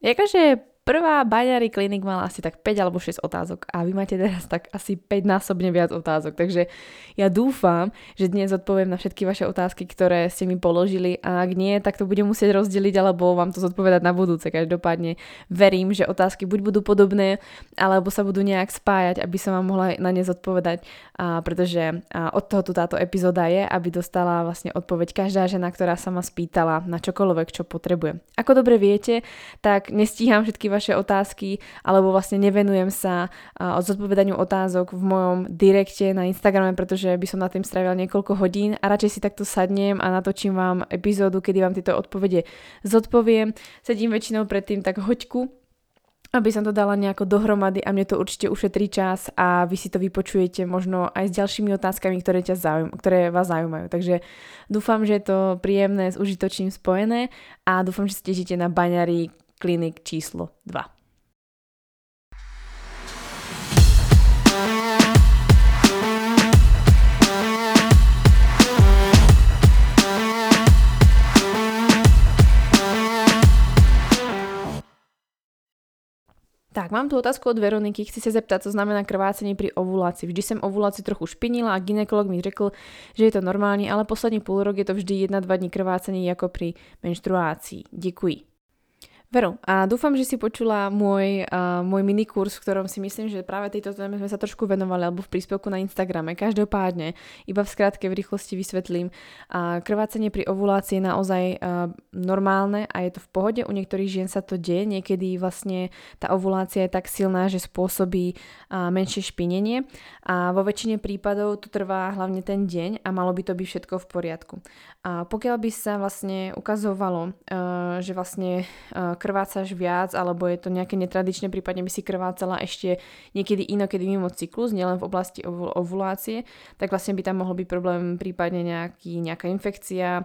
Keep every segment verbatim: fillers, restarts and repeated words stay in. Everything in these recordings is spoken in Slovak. Jakože prvá Baňári Klinik mala asi tak päť alebo šesť otázok a vy máte teraz tak asi päťnásobne viac otázok, takže ja dúfam, že dnes odpoviem na všetky vaše otázky, ktoré ste mi položili, a ak nie, tak to budem musieť rozdeliť alebo vám to zodpovedať na budúce. Každopádne verím, že otázky buď budú podobné, alebo sa budú nejak spájať, aby som vám mohla na ne zodpovedať, a pretože a od toho tu táto epizóda je, aby dostala vlastne odpoveď každá žena, ktorá sa ma spýtala na čokoľvek, čo potrebujem. Ako dobre viete, tak nestíham všetky vaše otázky, alebo vlastne nevenujem sa od zodpovedaniu otázok v mojom direkte na Instagrame, pretože by som na tým strávila niekoľko hodín a radšej si takto sadnem a natočím vám epizódu, kedy vám tieto odpovede zodpoviem. Sedím väčšinou predtým tak hoďku, aby som to dala nejako dohromady, a mne to určite ušetrí čas a vy si to vypočujete možno aj s ďalšími otázkami, ktoré, ťa zaujím, ktoré vás zaujímajú. Takže dúfam, že je to príjemné s užitočným spojené a dúfam, že sa tešíte na Baňári Klinik číslo dva. Tak, mám tu otázku od Veroniky. Chci sa zeptať, co znamená krvácenie pri ovulácii. Vždy som ovuláciu trochu špinila a gynekolog mi řekl, že je to normálne, ale posledný pol rok je to vždy jedna až dva dní krvácení ako pri menštruácii. Ďakujem. Veru, a dúfam, že si počula môj, uh, môj minikurs, v ktorom si myslím, že práve tejto téme sme sa trošku venovali, alebo v príspevku na Instagrame. Každopádne, iba v skratke, v rýchlosti vysvetlím. Uh, krvácenie pri ovulácii je naozaj uh, normálne a je to v pohode. U niektorých žien sa to deje. Niekedy vlastne tá ovulácia je tak silná, že spôsobí uh, menšie špinenie. A vo väčšine prípadov to trvá hlavne ten deň a malo by to byť všetko v poriadku. A pokiaľ by sa vlastne ukazovalo, uh, že vlastne uh, krvácaš viac, alebo je to nejaké netradičné, prípadne by si krvácala ešte niekedy inokedy mimo cyklus, nielen v oblasti ovul- ovulácie, tak vlastne by tam mohol byť problém, prípadne nejaký, nejaká infekcia, a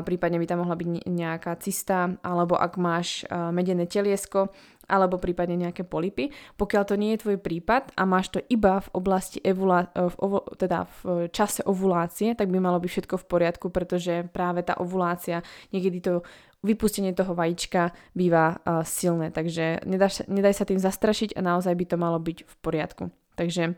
prípadne by tam mohla byť nejaká cysta, alebo ak máš medené teliesko, alebo prípadne nejaké polypy. Pokiaľ to nie je tvoj prípad a máš to iba v oblasti evula- v ovo- teda v čase ovulácie, tak by malo byť všetko v poriadku, pretože práve tá ovulácia, niekedy to vypustenie toho vajíčka býva uh, silné, takže nedáš, nedaj sa tým zastrašiť a naozaj by to malo byť v poriadku. Takže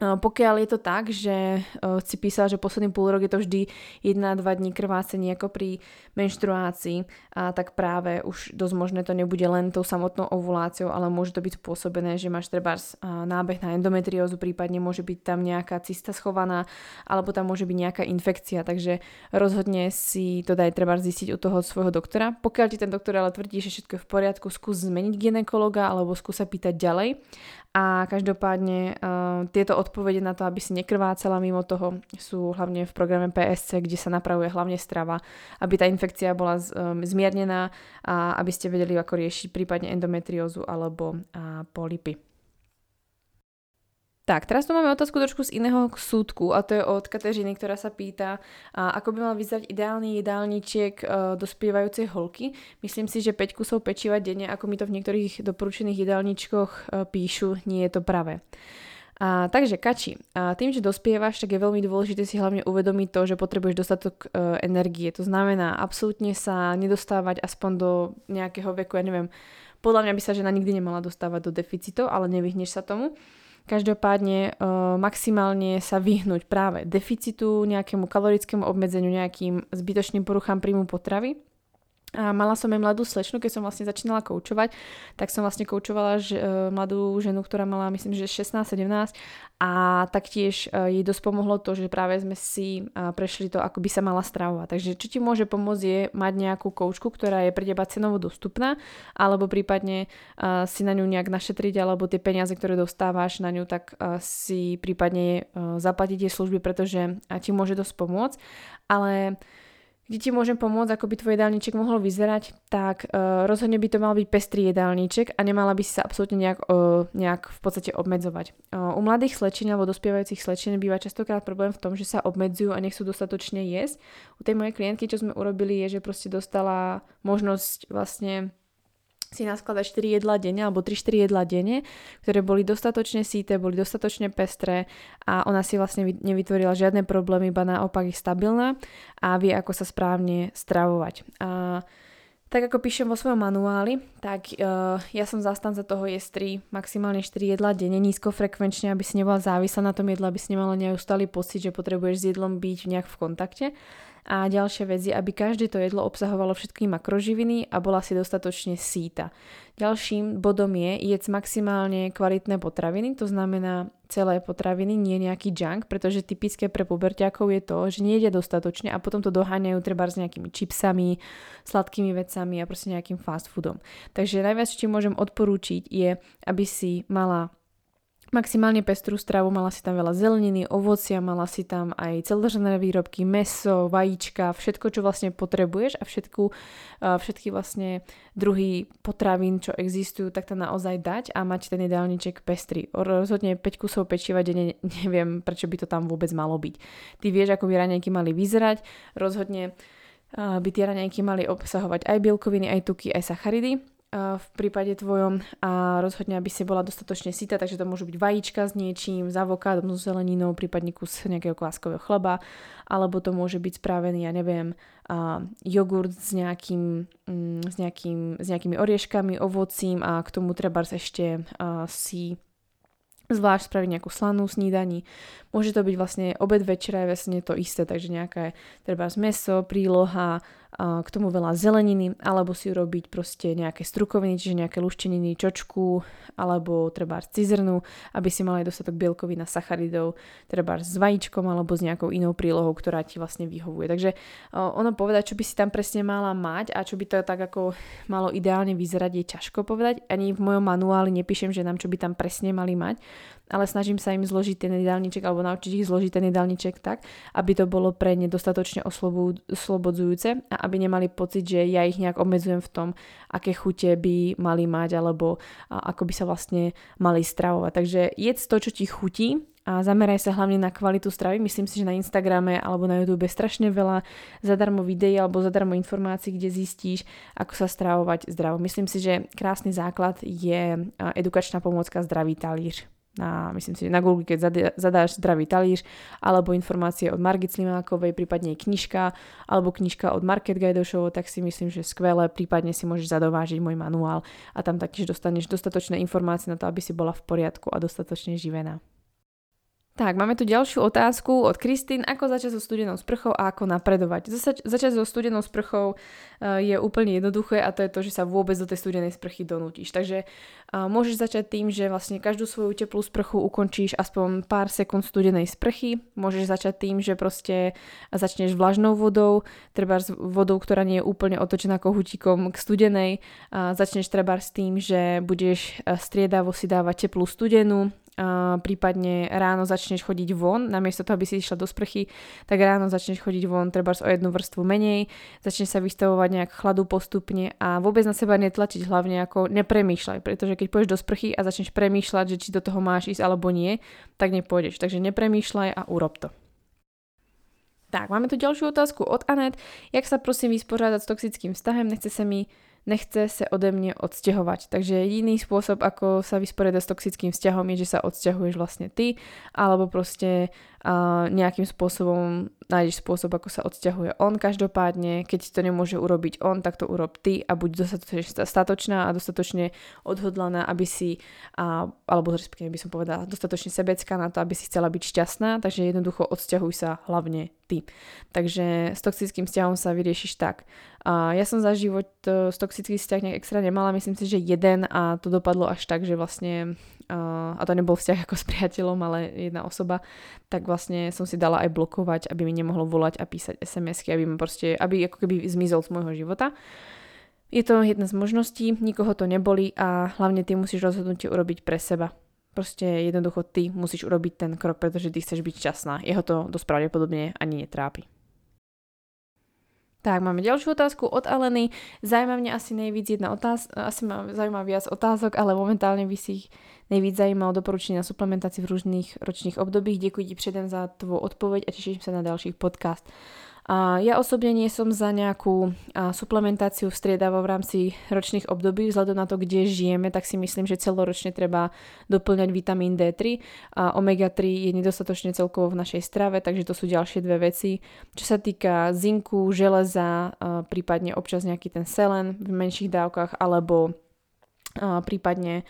pokiaľ je to tak, že uh, si písala, že posledný pol rok je to vždy jeden až dva dní krvácenie ako pri menštruácii, a tak práve už dosť možné to nebude len tou samotnou ovuláciou, ale môže to byť spôsobené, že máš trebárs uh, nábeh na endometriózu, prípadne môže byť tam nejaká cysta schovaná, alebo tam môže byť nejaká infekcia, takže rozhodne si to daj trebárs zistiť u toho svojho doktora. Pokiaľ ti ten doktor ale tvrdí, že všetko je v poriadku, skús zmeniť ginekologa alebo skús sa pýtať ďalej. A každopádne uh, tieto odpovede na to, aby si nekrvácala mimo toho, sú hlavne v programe P S C, kde sa napravuje hlavne strava, aby tá infekcia bola z, um, zmiernená a aby ste vedeli, ako riešiť prípadne endometriózu alebo uh, polypy. Tak, teraz tu máme otázku trošku z iného súdku, a to je od Kateřiny, ktorá sa pýta, ako by mal vyzerať ideálny jedálničiek dospievajúcej holky. Myslím si, že päť kusov pečiva denne, ako mi to v niektorých doporučených jedálničkoch píšu, nie je to pravé. A, takže Kači, a tým, že dospievaš, tak je veľmi dôležité si hlavne uvedomiť to, že potrebuješ dostatok e, energie. To znamená absolútne sa nedostávať aspoň do nejakého veku, ja neviem, podľa mňa by sa žena nikdy nemala dostávať do deficitov, ale nevyhneš sa tomu. Každopádne e, maximálne sa vyhnúť práve deficitu, nejakému kalorickému obmedzeniu, nejakým zbytočným poruchám príjmu potravy. A mala som aj mladú slečnu, keď som vlastne začínala koučovať, tak som vlastne koučovala ž- mladú ženu, ktorá mala, myslím, že šestnásť sedemnásť, a taktiež jej dosť pomohlo to, že práve sme si prešli to, ako by sa mala stravovať. Takže čo ti môže pomôcť je mať nejakú koučku, ktorá je pre teba cenovo dostupná, alebo prípadne si na ňu nejak našetriť, alebo tie peniaze, ktoré dostávaš na ňu, tak si prípadne zaplatiť jej služby, pretože ti môže dosť pomôcť. Ale kde ti môžem pomôcť, ako by tvoj jedálniček mohol vyzerať, tak e, rozhodne by to mal byť pestrý jedálniček a nemala by si sa absolútne nejak, e, nejak v podstate obmedzovať. E, u mladých slečín alebo dospievajúcich slečín býva častokrát problém v tom, že sa obmedzujú a nechcú dostatočne jesť. U tej mojej klientky, čo sme urobili, je, že proste dostala možnosť vlastne si naskladať štyri jedlá denne alebo tri štyri jedlá denne, ktoré boli dostatočne síte, boli dostatočne pestré a ona si vlastne nevytvorila žiadne problémy, iba naopak je stabilná a vie, ako sa správne stravovať. A Tak ako píšem vo svojom manuáli, tak uh, ja som zastanca toho jesť tri, maximálne štyri jedlá denne, nízkofrekvenčne, aby si nebola závislá na tom jedle, aby si nemala neustály pocit, že potrebuješ s jedlom byť nejak v kontakte. A ďalšia vec je, aby každé to jedlo obsahovalo všetky makroživiny a bola si dostatočne sýta. Ďalším bodom je jedz maximálne kvalitné potraviny, to znamená celé potraviny, nie nejaký junk, pretože typické pre puberťákov je to, že nejedia dostatočne a potom to doháňajú trebárs s nejakými čipsami, sladkými vecami a proste nejakým fast foodom. Takže najviac, čo môžem odporúčiť, je, aby si mala maximálne pestrú stravu, mala si tam veľa zeleniny, ovocia, mala si tam aj celožrané výrobky, mäso, vajíčka, všetko, čo vlastne potrebuješ a všetku, všetky vlastne druhy potravín, čo existujú, tak to naozaj dať a mať ten jedálniček pestrý. Rozhodne päť kusov pečiva denne, neviem, prečo by to tam vôbec malo byť. Ty vieš, ako by raňajky mali vyzerať, rozhodne by tie raňajky mali obsahovať aj bielkoviny, aj tuky, aj sacharidy. V prípade tvojom a rozhodne, aby si bola dostatočne sytá, takže to môžu byť vajíčka s niečím, s avokádom, s zeleninou, prípadne kus nejakého kváskového chleba, alebo to môže byť spravený, ja neviem, a jogurt s, nejakým, s, nejakým, s nejakými orieškami, ovocím a k tomu trebárs ešte si zvlášť spraviť nejakú slanú snídaní. Môže to byť vlastne obed, večera je vlastne to isté, takže nejaké trebárs mäso, príloha, k tomu veľa zeleniny, alebo si urobiť proste nejaké strukoviny, čiže nejaké lušteniny, čočku, alebo trebárs cizrnu, aby si mala aj dostatok bielkovín a sacharidov, trebárs s vajíčkom alebo s nejakou inou prílohou, ktorá ti vlastne vyhovuje. Takže ono povedať, čo by si tam presne mala mať a čo by to tak ako malo ideálne vyzerať, je ťažko povedať. Ani v mojom manuáli nepíšem, že nám čo by tam presne mali mať, ale snažím sa im zložiť ten jedálniček alebo naučiť ich zložiť ten jedálniček tak, aby to bolo pre ne dostatočne oslobodzujúce a aby nemali pocit, že ja ich nejak obmedzujem v tom, aké chute by mali mať alebo ako by sa vlastne mali stravovať. Takže jedz to, čo ti chutí a zameraj sa hlavne na kvalitu stravy. Myslím si, že na Instagrame alebo na YouTube je strašne veľa zadarmo videí alebo zadarmo informácií, kde zistíš, ako sa stravovať zdravo. Myslím si, že krásny základ je edukačná pomôcka Zdravý talíř. Na, myslím si, že na Google, keď zadáš Zdravý talíř, alebo informácie od Margit Slimákovej, prípadne knižka, alebo knižka od Market Gajdošovou, tak si myslím, že skvelé, prípadne si môžeš zadovážiť môj manuál a tam taktiež dostaneš dostatočné informácie na to, aby si bola v poriadku a dostatočne živená. Tak, máme tu ďalšiu otázku od Kristín. Ako začať so studenou sprchou a ako napredovať? Zač- začať so studenou sprchou uh, je úplne jednoduché a to je to, že sa vôbec do tej studenej sprchy donútiš. Takže uh, môžeš začať tým, že vlastne každú svoju teplú sprchu ukončíš aspoň pár sekúnd studenej sprchy. Môžeš začať tým, že proste začneš vlažnou vodou, trebárs vodou, ktorá nie je úplne otočená kohútikom k studenej. Uh, začneš trebárs tým, že budeš striedavo si dávať teplú studenú, Uh, prípadne ráno začneš chodiť von, namiesto toho, aby si išla do sprchy, tak ráno začneš chodiť von trebárs o jednu vrstvu menej, začneš sa vystavovať nejak chladu postupne a vôbec na seba netlačiť, hlavne ako nepremýšľaj, pretože keď pôjdeš do sprchy a začneš premýšľať, že či do toho máš ísť alebo nie, tak nepôjdeš, takže nepremýšľaj a urob to. Tak, máme tu ďalšiu otázku od Anet. Jak sa prosím vysporiadať s toxickým vzťahom? Nechce sa mi Nechce sa ode mne odsťahovať. Takže jediný spôsob, ako sa vysporiadať s toxickým vzťahom, je, že sa odsťahuješ vlastne ty, alebo proste uh, nejakým spôsobom nájdeš spôsob, ako sa odsťahuje on. Každopádne, keď to nemôže urobiť on, tak to urob ty a buď dostatočne statočná a dostatočne odhodlaná, aby si, uh, alebo respektíve by som povedala, dostatočne sebecká na to, aby si chcela byť šťastná. Takže jednoducho odsťahuj sa hlavne ty. Takže s toxickým vzťahom sa vyriešiš tak. Uh, ja som za život uh, s toxický vzťah nejak extra nemala, myslím si, že jeden a to dopadlo až tak, že vlastne uh, a to nebol vzťah ako s priateľom, ale jedna osoba, tak vlastne som si dala aj blokovať, aby mi nemohlo volať a písať es em esky, aby mi proste, aby ako keby zmizol z môjho života. Je to jedna z možností, nikoho to neboli a hlavne ty musíš rozhodnutie urobiť pre seba. Proste jednoducho ty musíš urobiť ten krok, pretože ty chceš byť šťastná. Jeho to dosť pravdepodobne ani netrápi. Tak, máme ďalšiu otázku od Aleny. Zaujíma mňa asi nejvíc jedna otázka, asi ma zaujíma viac otázok, ale momentálne by si ich nejvíc zaujímalo doporučenie na suplementácii v rôznych ročných obdobích. Ďakujem ti predem za tvoju odpoveď a teším sa na ďalších podcast. Ja osobne nie som za nejakú suplementáciu vstriedavo v rámci ročných období, vzhľadom na to, kde žijeme, tak si myslím, že celoročne treba doplňať vitamín dé tri. A omega tri je nedostatočne celkovo v našej strave, takže to sú ďalšie dve veci. Čo sa týka zinku, železa, prípadne občas nejaký ten selen v menších dávkach, alebo prípadne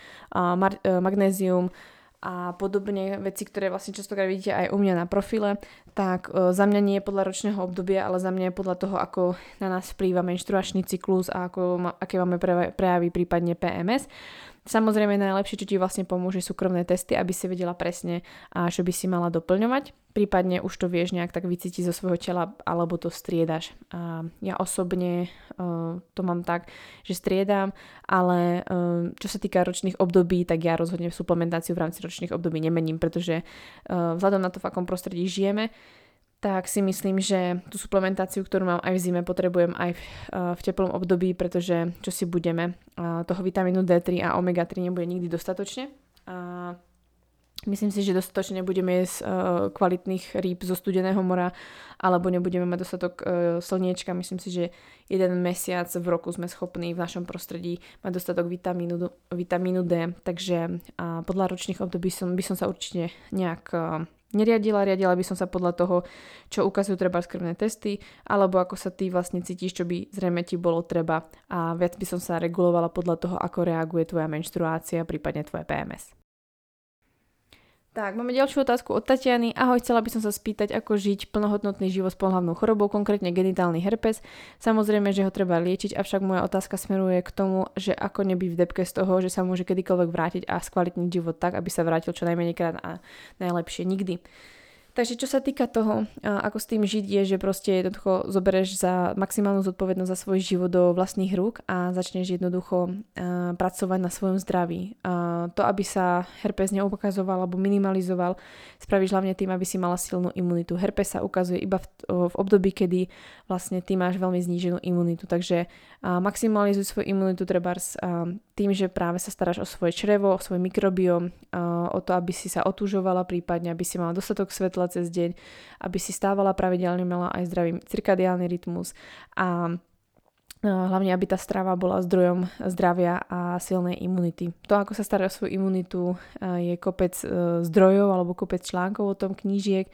magnézium, a podobne veci, ktoré vlastne častokrát vidíte aj u mňa na profile, tak za mňa nie je podľa ročného obdobia, ale za mňa je podľa toho, ako na nás vplýva menštruačný cyklus a ako, aké máme prejavy, prípadne pé em es. Samozrejme najlepšie, čo ti vlastne pomôže, sú krvné testy, aby si vedela presne, čo by si mala doplňovať. Prípadne už to vieš nejak tak vycítiť zo svojho tela, alebo to striedaš. Ja osobne to mám tak, že striedam, ale čo sa týka ročných období, tak ja rozhodne suplementáciu v rámci ročných období nemením, pretože vzhľadom na to, v akom prostredí žijeme, tak si myslím, že tú suplementáciu, ktorú mám aj v zime, potrebujem aj v, v teplom období, pretože čo si budeme, toho vitamínu dé tri a omega tri nebude nikdy dostatočne. A myslím si, že dostatočne nebudeme jesť kvalitných rýb zo studeného mora, alebo nebudeme mať dostatok slniečka. Myslím si, že jeden mesiac v roku sme schopní v našom prostredí mať dostatok vitamínu, vitamínu D, takže podľa ročných období som, by som sa určite nejak neriadila, riadila by som sa podľa toho, čo ukazujú treba krvné testy, alebo ako sa ty vlastne cítiš, čo by zrejme ti bolo treba, a viac by som sa regulovala podľa toho, ako reaguje tvoja menštruácia, prípadne tvoje pé em es. Tak, máme ďalšiu otázku od Tatiany. Ahoj, chcela by som sa spýtať, ako žiť plnohodnotný život s pohlavnou chorobou, konkrétne genitálny herpes. Samozrejme, že ho treba liečiť, avšak moja otázka smeruje k tomu, že ako nebyť v depke z toho, že sa môže kedykoľvek vrátiť a skvalitniť život tak, aby sa vrátil čo najmenej krát a najlepšie nikdy. Takže čo sa týka toho, ako s tým žiť, je, že proste jednoducho zoberieš za maximálnu zodpovednosť za svoj život do vlastných rúk a začneš jednoducho pracovať na svojom zdraví. To, aby sa herpes neukazoval alebo minimalizoval, spravíš hlavne tým, aby si mala silnú imunitu. Herpes sa ukazuje iba v, v období, kedy vlastne ty máš veľmi zníženú imunitu. Takže maximalizuj svoju imunitu trebárs tým, že práve sa staráš o svoje črevo, o svoj mikrobióm, o to, aby si sa otúžovala, prípadne aby si mala dostatok svetla cez deň, aby si stávala pravidelne, mala aj zdravý cirkadiálny rytmus a hlavne, aby tá strava bola zdrojom zdravia a silnej imunity. To, ako sa stará o svoju imunitu, je kopec zdrojov alebo kopec článkov o tom, knížiek,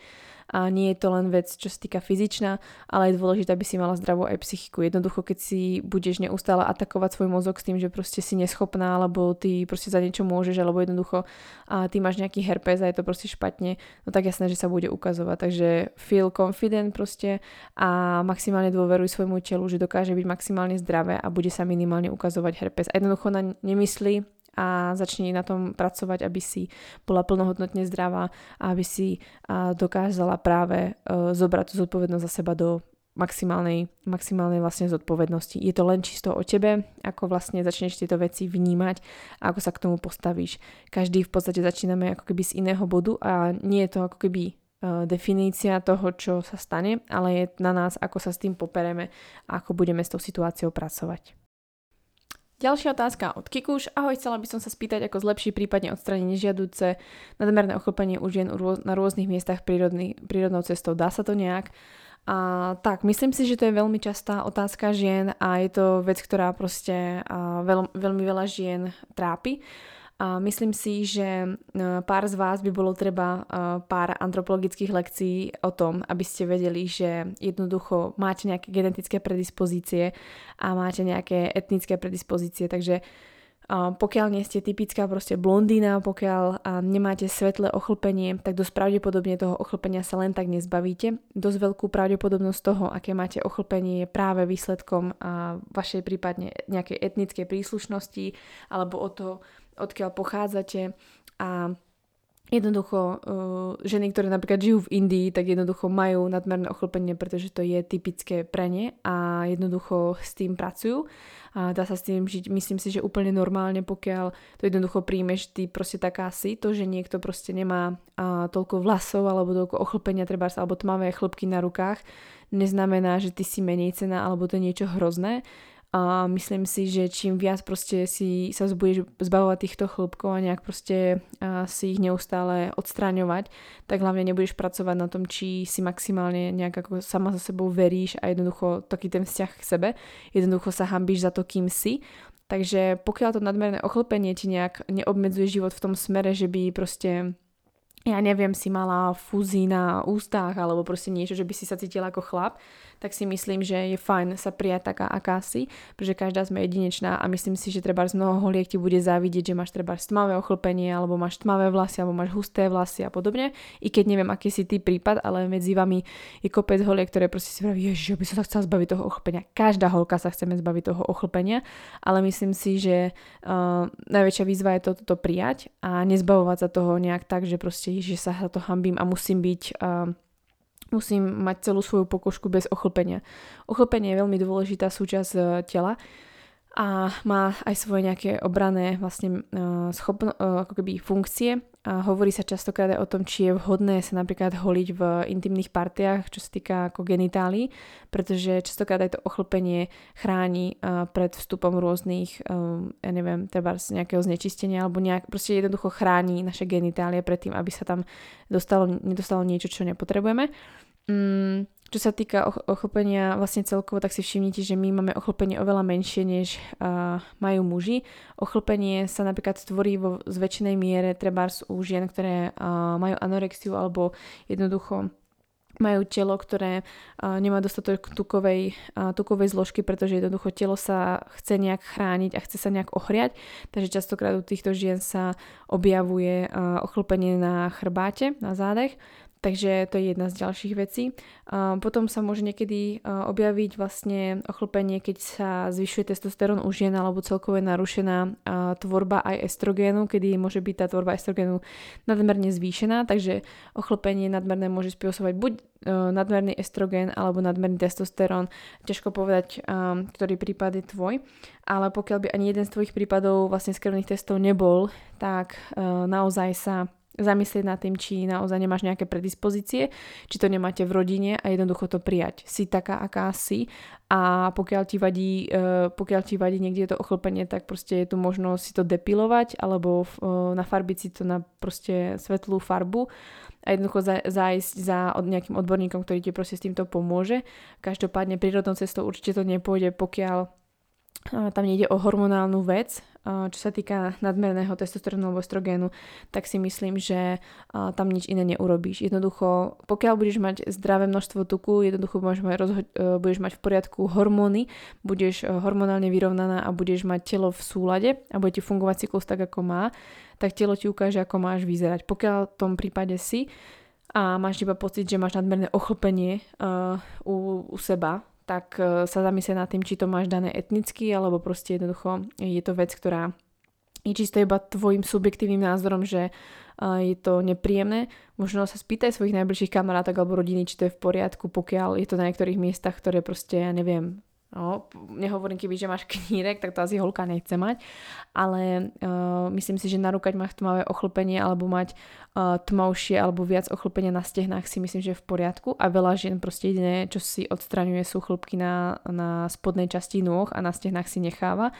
a nie je to len vec, čo sa týka fyzičná, ale je dôležité, aby si mala zdravú aj psychiku. Jednoducho, keď si budeš neustále atakovať svoj mozog s tým, že proste si neschopná, alebo ty proste za niečo môžeš, alebo jednoducho a ty máš nejaký herpes a je to proste špatne, no tak jasné, že sa bude ukazovať. Takže feel confident proste a maximálne dôveruj svojmu telu, že dokáže byť maximálne zdravé a bude sa minimálne ukazovať herpes. A jednoducho na nemyslí a začni na tom pracovať, aby si bola plnohodnotne zdravá a aby si dokázala práve zobrať tú zodpovednosť za seba do maximálnej, maximálnej vlastne zodpovednosti. Je to len čisto o tebe, ako vlastne začneš tieto veci vnímať a ako sa k tomu postavíš. Každý v podstate začíname ako keby z iného bodu a nie je to ako keby definícia toho, čo sa stane, ale je na nás, ako sa s tým popereme a ako budeme s tou situáciou pracovať. Ďalšia otázka od Kikuš. Ahoj, chcela by som sa spýtať, ako zlepší prípadne odstrániť nežiaduce nadmerné ochĺpenie u žien na rôznych miestach prírodný, prírodnou cestou. Dá sa to nejak? A, tak, myslím si, že to je veľmi častá otázka žien a je to vec, ktorá proste a, veľ, veľmi veľa žien trápi. A myslím si, že pár z vás by bolo treba pár antropologických lekcií o tom, aby ste vedeli, že jednoducho máte nejaké genetické predispozície a máte nejaké etnické predispozície, takže pokiaľ nie ste typická proste blondína, pokiaľ nemáte svetlé ochlpenie, tak dosť pravdepodobne toho ochlpenia sa len tak nezbavíte. Dosť veľkú pravdepodobnosť toho, aké máte ochlpenie, je práve výsledkom vašej prípadne nejakej etnickej príslušnosti alebo o to, odkiaľ pochádzate. A jednoducho uh, ženy, ktoré napríklad žijú v Indii, tak jednoducho majú nadmerné ochlpenie, pretože to je typické pre ne a jednoducho s tým pracujú a dá sa s tým žiť, myslím si, že úplne normálne, pokiaľ to jednoducho príjmeš, ty proste taká si, to, že niekto proste nemá uh, toľko vlasov alebo toľko ochlpenia, treba sa, alebo tmavé chlpky na rukách, neznamená, že ty si menej cenná alebo to je niečo hrozné. a myslím si, že čím viac proste si sa budeš zbavovať týchto chlúbkov a nejak proste si ich neustále odstráňovať, tak hlavne nebudeš pracovať na tom, či si maximálne nejak ako sama za sebou veríš a jednoducho taký ten vzťah k sebe, jednoducho sa hanbíš za to, kým si. Takže pokiaľ to nadmerné ochlpenie ti nejak neobmedzuje život v tom smere, že by proste, ja neviem, si mala fúzi na ústách alebo proste niečo, že by si sa cítila ako chlap, tak si myslím, že je fajn sa prijať taká aká si, pretože každá sme jedinečná a myslím si, že trebárs mnoho holiek ti bude závidieť, že máš trebárs tmavé ochlpenie alebo máš tmavé vlasy alebo máš husté vlasy a podobne. I keď neviem, aký si ty prípad, ale medzi vami je kopec holiek, ktoré proste si vraví, ježiš, ja by som sa chcela zbaviť toho ochlpenia. Každá holka sa chceme zbaviť toho ochlpenia, ale myslím si, že uh, najväčšia výzva je to, toto prijať a nezbavovať sa toho nejak tak, že proste že sa za to hanbím a musím byť uh, musím mať celú svoju pokožku bez ochlpenia. Ochlpenie je veľmi dôležitá súčasť uh, tela a má aj svoje nejaké obranné vlastne uh, schopno, uh, ako keby funkcie. A hovorí sa častokrát aj o tom, či je vhodné sa napríklad holiť v intimných partiách, čo sa týka ako genitálií, pretože častokrát aj to ochlpenie chráni uh, pred vstupom rôznych, um, ja neviem, treba z nejakého znečistenia, alebo nejak, proste jednoducho chráni naše genitálie pred tým, aby sa tam dostalo, nedostalo niečo, čo nepotrebujeme. Mm. Čo sa týka ochlpenia vlastne celkovo, tak si všimnite, že my máme ochlpenie oveľa menšie, než uh, majú muži. Ochlpenie sa napríklad tvorí vo zväčšenej miere trebárs u žien, ktoré uh, majú anorexiu alebo jednoducho majú telo, ktoré uh, nemá dostatok tukovej, uh, tukovej zložky, pretože jednoducho telo sa chce nejak chrániť a chce sa nejak ohriať. Takže častokrát u týchto žien sa objavuje uh, ochlpenie na chrbáte, na zádech. Takže to je jedna z ďalších vecí. Potom sa môže niekedy objaviť vlastne ochlpenie, keď sa zvyšuje testosterón u žien alebo celkovo je narušená tvorba aj estrogénu, kedy môže byť tá tvorba estrogénu nadmerne zvýšená, takže ochlpenie nadmerné môže spôsobovať buď nadmerný estrogén alebo nadmerný testosterón. Ťažko povedať, ktorý prípad je tvoj, ale pokiaľ by ani jeden z tvojich prípadov vlastne z krvných testov nebol, tak naozaj sa zamyslieť nad tým, či naozaj nemáš nejaké predispozície, či to nemáte v rodine a jednoducho to prijať. Si taká, aká si a pokiaľ ti vadí, pokiaľ ti vadí niekde to ochlpenie, tak proste je tu možnosť si to depilovať alebo nafarbiť si to na proste svetlú farbu a jednoducho zájsť za nejakým odborníkom, ktorý ti proste s týmto pomôže. Každopádne prírodnou cestou určite to nepôjde, pokiaľ tam nejde o hormonálnu vec. Čo sa týka nadmerného testosterónu alebo estrogénu, tak si myslím, že tam nič iné neurobíš. Jednoducho, pokiaľ budeš mať zdravé množstvo tuku, jednoducho budeš mať, rozho- budeš mať v poriadku hormóny, budeš hormonálne vyrovnaná a budeš mať telo v súlade a bude ti fungovať cyklus tak, ako má, tak telo ti ukáže, ako máš vyzerať. Pokiaľ v tom prípade si a máš iba pocit, že máš nadmerné ochlpenie uh, u, u seba, tak sa zamysle nad tým, či to máš dané etnicky, alebo proste jednoducho je to vec, ktorá je čisto iba tvojim subjektívnym názorom, že je to nepríjemné. Možno sa spýtaj svojich najbližších kamarátok alebo rodiny, či to je v poriadku, pokiaľ je to na niektorých miestach, ktoré proste, ja neviem, no, nehovorím, keby, že máš knírek, tak to asi holka nechce mať, ale uh, myslím si, že narúkať mať tmavé ochlpenie alebo mať uh, tmavšie alebo viac ochlpenia na stehnách si myslím, že je v poriadku a veľa žien proste jediné, čo si odstraňuje, sú chlpky na, na spodnej časti nôh a na stehnách si necháva,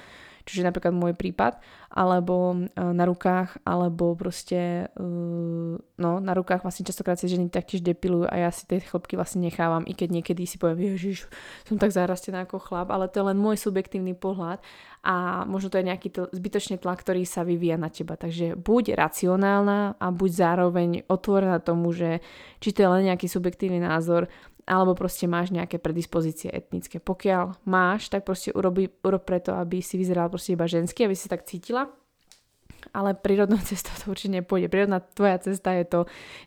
čiže napríklad môj prípad, alebo uh, na rukách, alebo proste uh, no, na rukách vlastne častokrát si ženy taktiež depilujú a ja si tie chlpky vlastne nechávam, i keď niekedy si poviem, ježiš, som tak zarastená ako chlap, ale to je len môj subjektívny pohľad a možno to je nejaký tl- zbytočný tlak, ktorý sa vyvíja na teba. Takže buď racionálna a buď zároveň otvorená tomu, že či to je len nejaký subjektívny názor, alebo proste máš nejaké predispozície etnické. Pokiaľ máš, tak proste urobi, urob preto, aby si vyzerala proste iba ženský, aby si tak cítila. Ale prírodnou cestou to určite nepôjde. Prírodná tvoja cesta je to,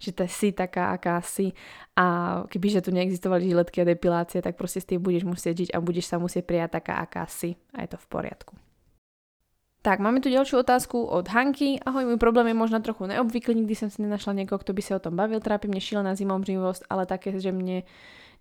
že ta si taká, aká si a kebyže tu neexistovali žiletky a depilácie, tak proste s tým budeš musieť žiť a budeš sa musieť prijať taká, aká si a je to v poriadku. Tak, máme tu ďalšiu otázku od Hanky. Ahoj, môj problém je možno trochu neobvyklý, nikdy som si nenašla niekoho, kto by sa o tom bavil. Trápi mne šílená zimomřivosť, ale také, že mne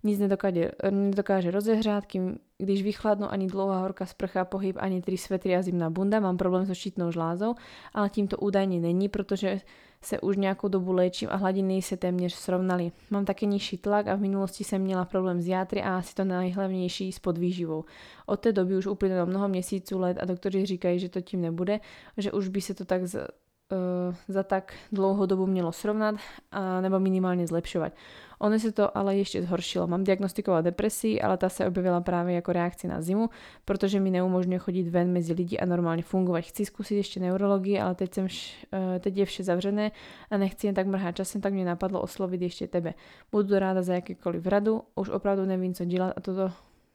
nic nedokáže, nedokáže rozehřát, kým, když vychladnu ani dlouhá horká sprcha, pohyb, ani tri svetry a zimná bunda, mám problém so štítnou žlázou, ale tím to údajne není, protože se už nějakou dobu léčím a hladiny se téměř srovnaly. Mám také nižší tlak a v minulosti jsem měla problém s játry a asi to nejhlavnější s podvýživou. Od té doby už uplynulo mnoho měsíců, let a doktoři říkají, že to tím nebude, že už by se to tak z, uh, za tak dlouhou dobu mělo srovnat a nebo minimálně zlepšovat. Ono se to ale ještě zhoršilo. Mám diagnostikovanou depresi, ale ta se objevila právě jako reakce na zimu, protože mi neumožňuje chodit ven mezi lidi a normálně fungovat. Chci zkusit ještě neurologii, ale teď, jsem š... teď je vše zavřené a nechci jen tak mrhat časem, tak mě napadlo oslovit ještě tebe. Budu ráda za jakýkoliv radu, už opravdu nevím, co dělat a toto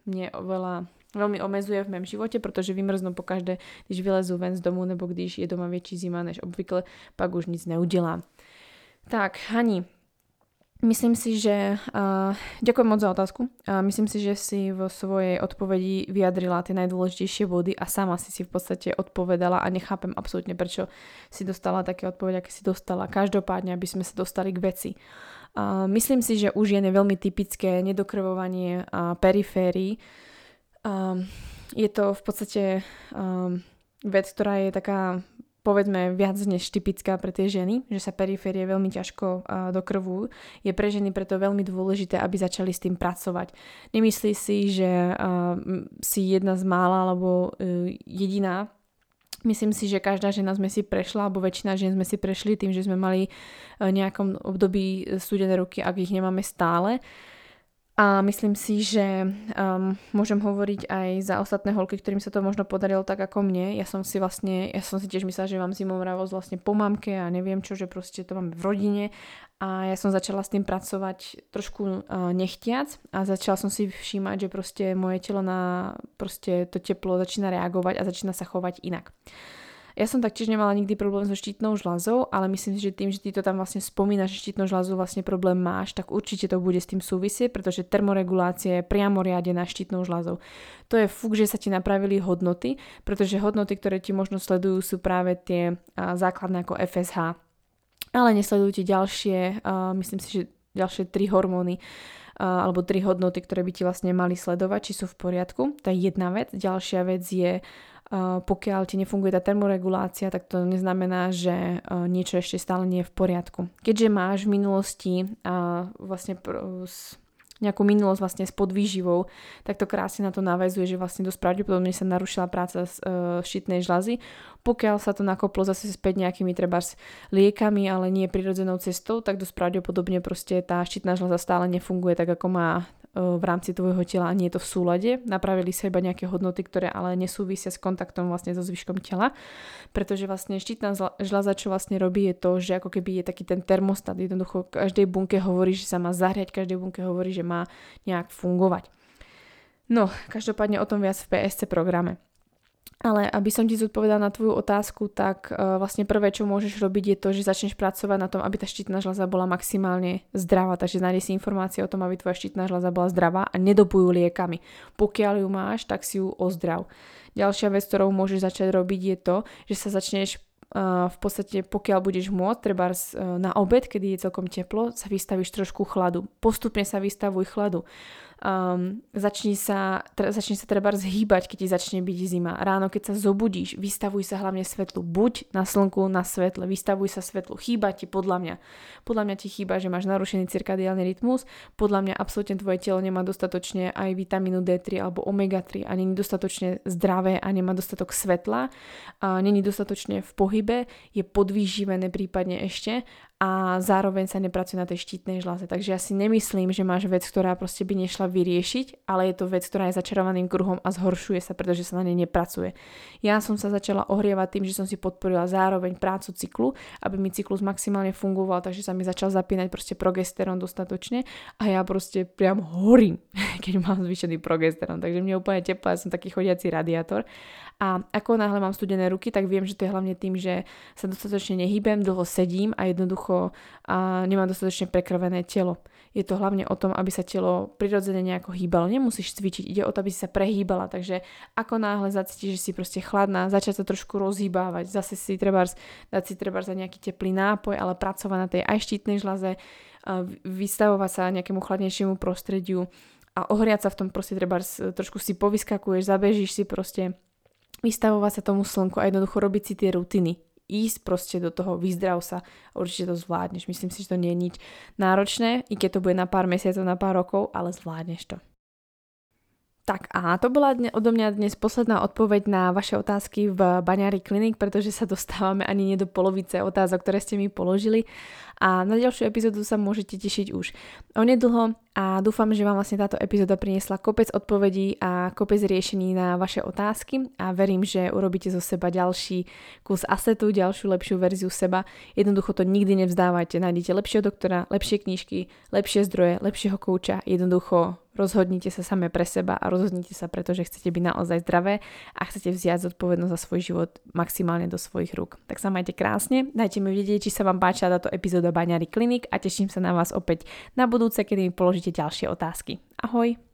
mě oveľa... veľmi omezuje v mém životě, protože vymrznu pokaždé, když vylezu ven z domu nebo když je doma větší zima než obvykle, pak už nic neudělám. Tak, Hani, myslím si, že... Uh, ďakujem moc za otázku. Uh, myslím si, že si vo svojej odpovedi vyjadrila tie najdôležitejšie body a sama si si v podstate odpovedala a nechápem absolútne, prečo si dostala také odpovede, aké si dostala. Každopádne, aby sme sa dostali k veci. Uh, myslím si, že už je veľmi typické nedokrvovanie uh, periférií. Um, je to v podstate um, vec, ktorá je taká... povedzme viac než typická pre tie ženy, že sa periférie veľmi ťažko dokrvujú. Je pre ženy preto veľmi dôležité, aby začali s tým pracovať. Nemyslí si, že si jedna z mála alebo jediná. Myslím si, že každá žena sme si prešla, alebo väčšina žien sme si prešli tým, že sme mali v nejakom období studené ruky, ak ich nemáme stále. A myslím si, že um, môžem hovoriť aj za ostatné holky, ktorým sa to možno podarilo tak ako mne. Ja som si vlastne, ja som si tiež myslela, že mám zimom mravosť vlastne po mamke a neviem čo, že proste to mám v rodine. A ja som začala s tým pracovať trošku uh, nechtiac a začala som si všímať, že proste moje telo na proste to teplo začína reagovať a začína sa chovať inak. Ja som taktiež nemala nikdy problém so štítnou žľazou, ale myslím si, že tým, že ty to tam vlastne spomínaš, že štítnou žľazu vlastne problém máš, tak určite to bude s tým súvisieť, pretože termoregulácia je priamo riadená štítnou žľazou. To je fuk, že sa ti napravili hodnoty, pretože hodnoty, ktoré ti možno sledujú, sú práve tie základné ako ef es há. Ale nesledujú ti ďalšie, myslím si, že ďalšie tri hormóny alebo tri hodnoty, ktoré by ti vlastne mali sledovať, či sú v poriadku. To je jedna vec. Ďalšia vec je, pokiaľ ti nefunguje tá termoregulácia, tak to neznamená, že niečo ešte stále nie je v poriadku. Keďže máš v minulosti vlastne nejakú minulosť vlastne s podvýživou, tak to krásne na to naväzuje, že vlastne dosť pravdepodobne sa narušila práca z štítnej žľazy. Pokiaľ sa to nakoplo zase späť nejakými trebárs liekami, ale nie prirodzenou cestou, tak dosť pravdepodobne proste tá štítna žľaza stále nefunguje tak, ako má v rámci tvojho tela a nie je to v súlade. Napravili sa iba nejaké hodnoty, ktoré ale nesúvisia s kontaktom vlastne so zvyškom tela, pretože vlastne štítna žľaza, čo vlastne robí, je to, že ako keby je taký ten termostat, jednoducho každej bunke hovorí, že sa má zahriať, každej bunke hovorí, že má nejak fungovať. No, každopádne o tom viac v pé es cé programe. Ale aby som ti zodpovedala na tvoju otázku, tak uh, vlastne prvé, čo môžeš robiť, je to, že začneš pracovať na tom, aby tá štítna žľaza bola maximálne zdravá. Takže nájdeš si informácie o tom, aby tvoja štítna žľaza bola zdravá a nedopujú liekami. Pokiaľ ju máš, tak si ju ozdrav. Ďalšia vec, ktorou môžeš začať robiť, je to, že sa začneš Uh, v podstate pokiaľ budeš môcť, treba uh, na obed, kedy je celkom teplo, sa vystavíš trošku chladu. Postupne sa vystavuj chladu. Um, začni sa, tre, začni sa treba zhýbať, keď ti začne byť zima. Ráno, keď sa zobudíš, vystavuj sa hlavne svetlu. Buď na slnku, na svetle. Vystavuj sa svetlu. Chýba ti, podľa mňa. Podľa mňa ti chýba, že máš narušený cirkadiálny rytmus. Podľa mňa absolútne tvoje telo nemá dostatočne aj vitamínu dé tri alebo omega tri a není dostatočne zdravé a nemá dostatok svetla. A není dostatočne v pohybe, je podvýživené prípadne ešte a zároveň sa nepracuje na tej štítnej žľaze. Takže ja si nemyslím, že máš vec, ktorá proste by nešla vyriešiť, ale je to vec, ktorá je začarovaným kruhom a zhoršuje sa, pretože sa na nej nepracuje. Ja som sa začala ohrievať tým, že som si podporila zároveň prácu cyklu, aby mi cyklus maximálne fungoval, takže sa mi začal zapínať proste progesterón dostatočne a ja proste priam horím, keď mám zvýšený progesterón. Takže mne úplne teplo, ja som taký chodiaci radiátor. A ako náhle mám studené ruky, tak viem, že to je hlavne tým, že sa dostatočne nehýbem, dlho sedím a jednoducho a nemám dostatočne prekrvené telo. je to hlavne o tom, aby sa telo prirodzene nejako hýbalo. Nemusíš cvičiť, ide o to, aby si sa prehýbala. Takže ako náhle zacítiš, že si proste chladná, začať sa trošku rozhýbávať. Zase si trebárs, dať si trebárs za nejaký teplý nápoj, ale pracovať na tej aj štítnej žľaze, vystavovať sa nejakému chladnejšiemu prostrediu a ohriať sa v tom proste trebárs, trošku si povyskakuješ, zabežíš si proste, vystavovať sa tomu slnku a jednoducho robiť si tie rutiny. Ísť proste do toho, vyzdrav sa a určite to zvládneš. Myslím si, že to nie je nič náročné, i keď to bude na pár mesiacov, na pár rokov, ale zvládneš to. Tak a to bola odo mňa dnes posledná odpoveď na vaše otázky v Baňári Klinik, pretože sa dostávame ani nie do polovice otázok, ktoré ste mi položili. A na ďalšiu epizódu sa môžete tešiť už onedlho a dúfam, že vám vlastne táto epizóda priniesla kopec odpovedí a kopec riešení na vaše otázky a verím, že urobíte zo seba ďalší kus asetu, ďalšiu lepšiu verziu seba. Jednoducho to nikdy nevzdávajte. Nájdete lepšieho doktora, lepšie knižky, lepšie zdroje, lepšieho kouča. Jednoducho rozhodnite sa same pre seba a rozhodnite sa preto, že chcete byť naozaj zdravé a chcete vziať zodpovednosť za svoj život maximálne do svojich rúk. Tak sa majte krásne, dajte mi vedieť, či sa vám páčila táto epizóda Baňári Klinik a teším sa na vás opäť na budúce, kedy mi položíte ďalšie otázky. Ahoj!